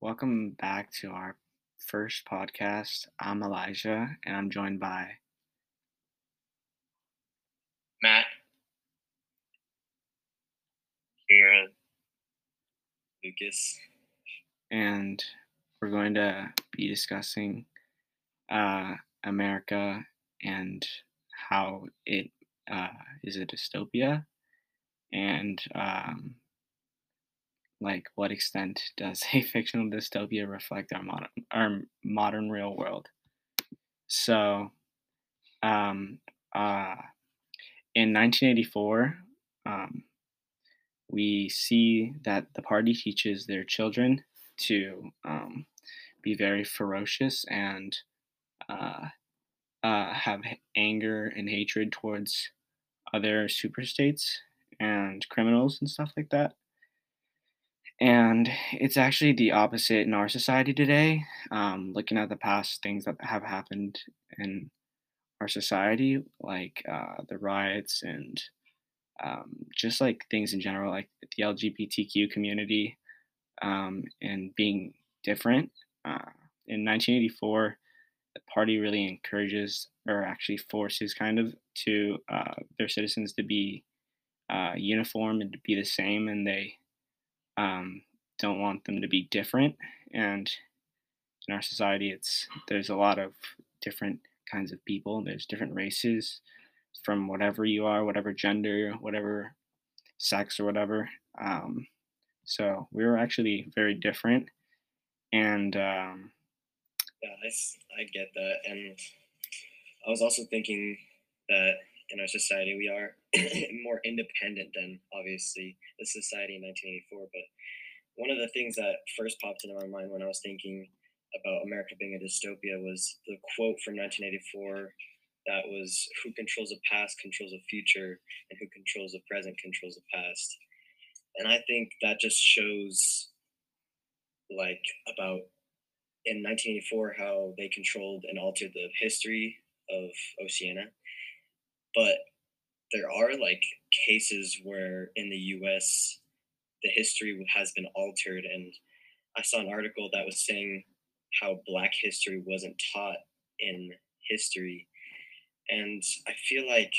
Welcome back to our first podcast. I'm Elijah, and I'm joined by Matt, Kieran, Lucas, and we're going to be discussing America and how it is a dystopia, and what extent does a fictional dystopia reflect our modern real world? So, in 1984, we see that the party teaches their children to be very ferocious and have anger and hatred towards other superstates and criminals and stuff like that. And it's actually the opposite in our society today. Looking at the past things that have happened in our society, like the riots and just like things in general, like the LGBTQ community and being different. In 1984, the party really encourages or actually forces kind of to their citizens to be uniform and to be the same, and they don't want them to be different. And in our society, there's a lot of different kinds of people. There's different races from whatever you are, whatever gender, whatever sex or whatever. So we were actually very different. And yeah, I get that. And I was also thinking that in our society, we are more independent than, obviously, the society in 1984. But one of the things that first popped into my mind when I was thinking about America being a dystopia was the quote from 1984 that was, "Who controls the past controls the future, and who controls the present controls the past." And I think that just shows, about in 1984, how they controlled and altered the history of Oceania. But there are cases where in the U.S. the history has been altered, and I saw an article that was saying how Black history wasn't taught in history. And I feel like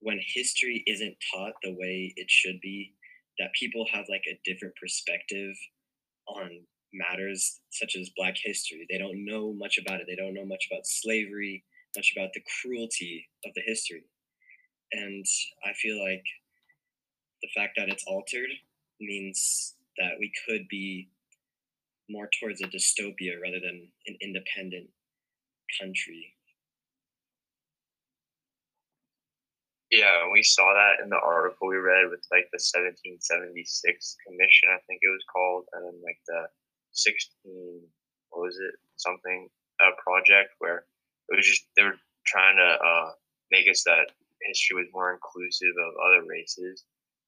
when history isn't taught the way it should be, that people have a different perspective on matters such as Black history. They don't know much about it. They don't know much about slavery, much about the cruelty of the history. And I feel like the fact that it's altered means that we could be more towards a dystopia rather than an independent country. Yeah, we saw that in the article we read with the 1776 commission, I think it was called, and then the 16, project where it was just, they were trying to make us that history was more inclusive of other races,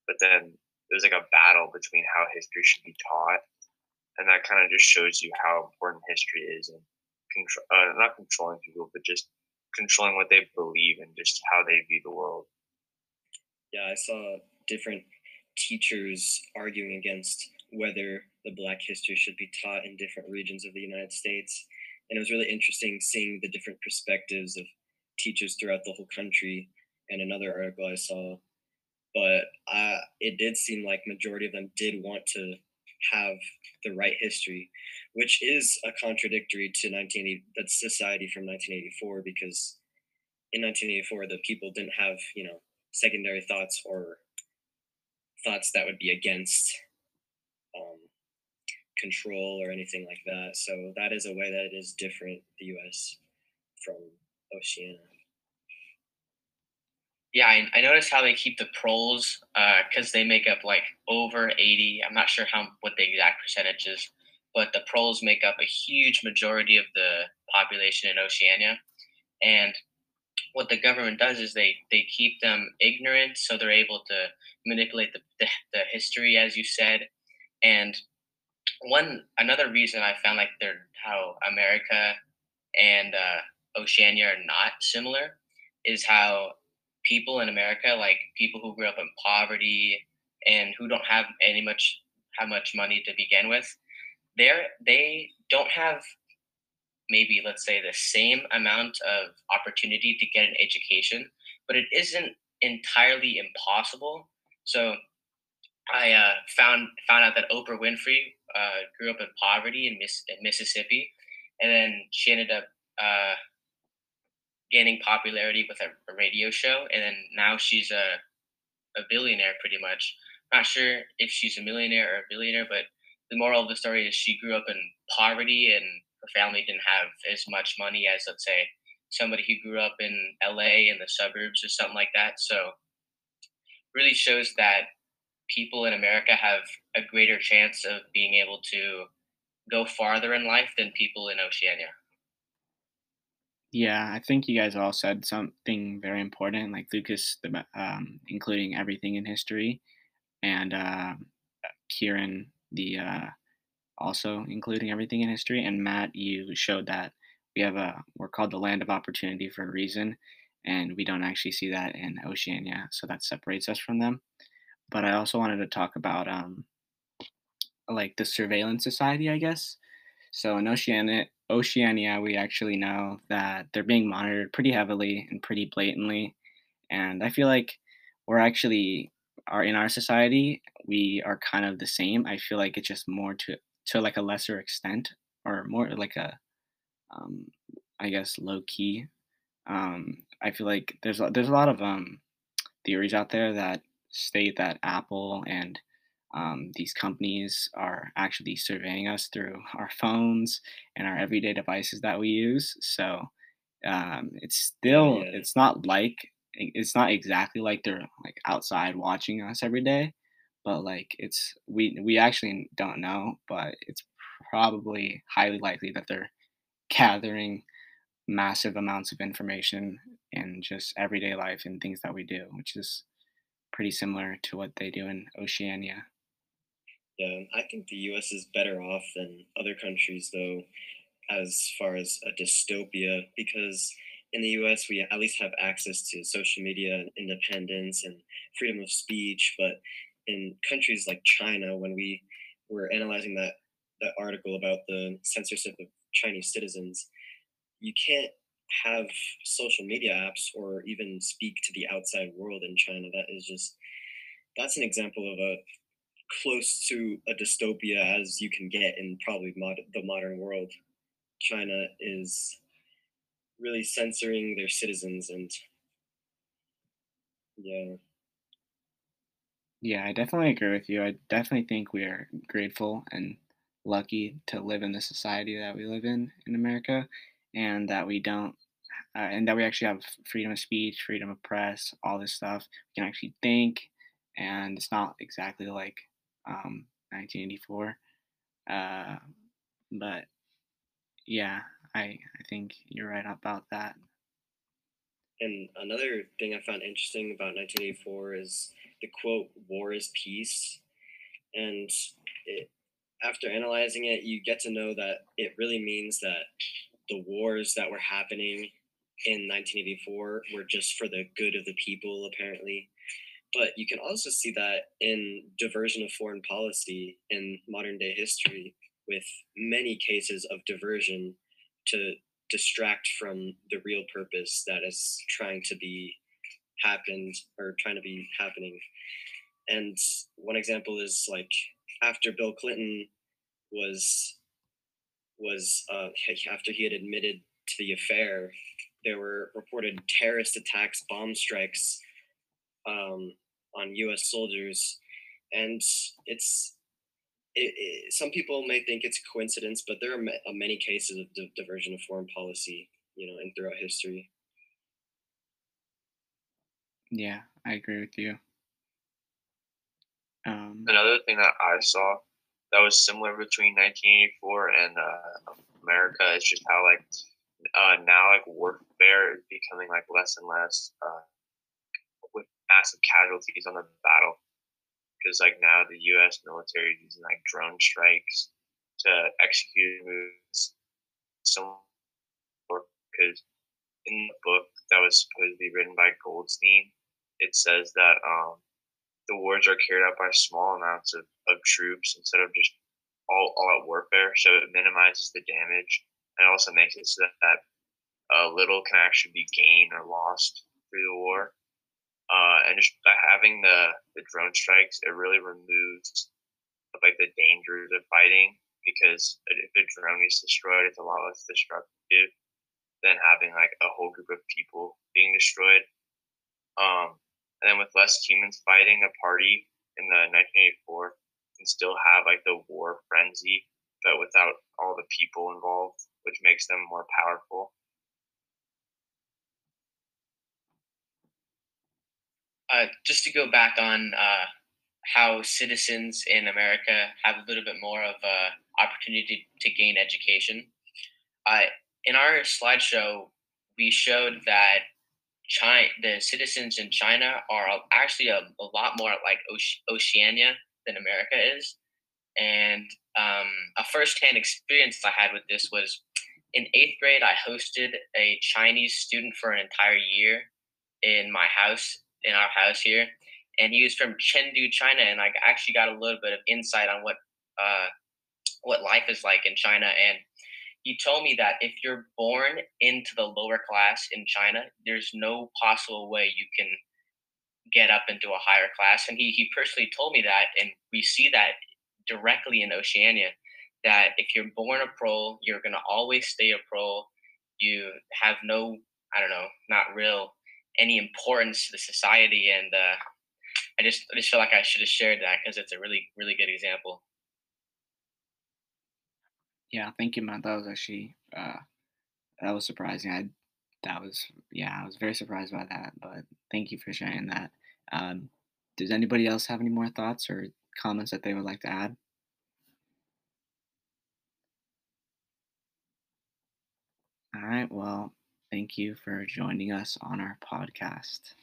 but then there was a battle between how history should be taught, and that kind of just shows you how important history is, and not controlling people, but just controlling what they believe and just how they view the world. Yeah, I saw different teachers arguing against whether the Black history should be taught in different regions of the United States, and it was really interesting seeing the different perspectives of teachers throughout the whole country. And another article I saw, but it did seem like majority of them did want to have the right history, which is a contradictory to that society from 1984, because in 1984 the people didn't have secondary thoughts or thoughts that would be against control or anything like that. So that is a way that it is different, the U.S. from Oceania. Yeah, I noticed how they keep the proles because they make up over 80. I'm not sure what the exact percentage is, but the proles make up a huge majority of the population in Oceania. And what the government does is they keep them ignorant, so they're able to manipulate the history, as you said. And another reason I found how America and Oceania are not similar is how people in America, people who grew up in poverty and who don't have much money to begin with, they don't have maybe, let's say, the same amount of opportunity to get an education, but it isn't entirely impossible. So I found out that Oprah Winfrey grew up in poverty in Mississippi, and then she ended up gaining popularity with a radio show, and then now she's a billionaire pretty much. Not sure if she's a millionaire or a billionaire, but the moral of the story is she grew up in poverty and her family didn't have as much money as, let's say, somebody who grew up in LA in the suburbs or something like that. So really shows that people in America have a greater chance of being able to go farther in life than people in Oceania. Yeah, I think you guys all said something very important, like Lucas, including everything in history, and Kieran, also including everything in history, and Matt, you showed that we're called the land of opportunity for a reason, and we don't actually see that in Oceania, so that separates us from them. But I also wanted to talk about like the surveillance society, I guess. So in Oceania, we actually know that they're being monitored pretty heavily and pretty blatantly. And I feel like in our society, we are kind of the same. I feel like it's just more to like a lesser extent, or more like a, I guess, low key. I feel like there's a lot of theories out there that state that Apple and these companies are actually surveilling us through our phones and our everyday devices that we use. So it's not exactly like they're like outside watching us every day, but like we actually don't know, but it's probably highly likely that they're gathering massive amounts of information in just everyday life and things that we do, which is pretty similar to what they do in Oceania. Yeah, I think the U.S. is better off than other countries, though, as far as a dystopia, because in the U.S. we at least have access to social media and independence and freedom of speech. But in countries like China, when we were analyzing that article about the censorship of Chinese citizens, you can't have social media apps or even speak to the outside world in China. That's an example of a close to a dystopia as you can get in probably the modern world. China is really censoring their citizens, and yeah, I definitely agree with you. I definitely think we are grateful and lucky to live in the society that we live in America, and that we don't and that we actually have freedom of speech, freedom of press, all this stuff. We can actually think, and it's not exactly like 1984. But yeah, I think you're right about that. And another thing I found interesting about 1984 is the quote, "War is peace." And after analyzing it, you get to know that it really means that the wars that were happening in 1984 were just for the good of the people, apparently. But you can also see that in diversion of foreign policy in modern day history, with many cases of diversion to distract from the real purpose that is trying to be happening. And one example is like after Bill Clinton was after he had admitted to the affair, there were reported terrorist attacks, bomb strikes on U.S. soldiers. And some people may think it's coincidence, but there are many cases of diversion of foreign policy, and throughout history. Yeah, I agree with you. Another thing that I saw that was similar between 1984 and America is just how like now like warfare is becoming like less and less with massive casualties on the battle, because like now the U.S. military is using like drone strikes to execute moves. So, because in the book that was supposed to be written by Goldstein, it says that the wars are carried out by small amounts of troops instead of just all-out warfare, so it minimizes the damage and also makes it so that little can actually be gained or lost through the war. And just by having the drone strikes, it really removes like the dangers of fighting, because if a drone is destroyed, it's a lot less destructive than having like a whole group of people being destroyed. And then with less humans fighting, a party in the 1984 can still have like the war frenzy, but without all the people involved, which makes them more powerful. Just to go back on how citizens in America have a little bit more of a opportunity to gain education. In our slideshow, we showed that the citizens in China are actually a lot more like Oceania than America is. And a firsthand experience I had with this was in 8th grade, I hosted a Chinese student for an entire year in my house, in our house here. And he was from Chengdu, China, and I actually got a little bit of insight on what life is like in China. And he told me that if you're born into the lower class in China, there's no possible way you can get up into a higher class. And he personally told me that, and we see that directly in Oceania, that if you're born a pro, you're going to always stay a pro. You have no, I don't know, not real any importance to the society. And I just feel like I should have shared that because it's a really, really good example. Yeah, thank you, Matt. That was actually, that was surprising. I was very surprised by that, but thank you for sharing that. Does anybody else have any more thoughts or comments that they would like to add? All right, well, thank you for joining us on our podcast.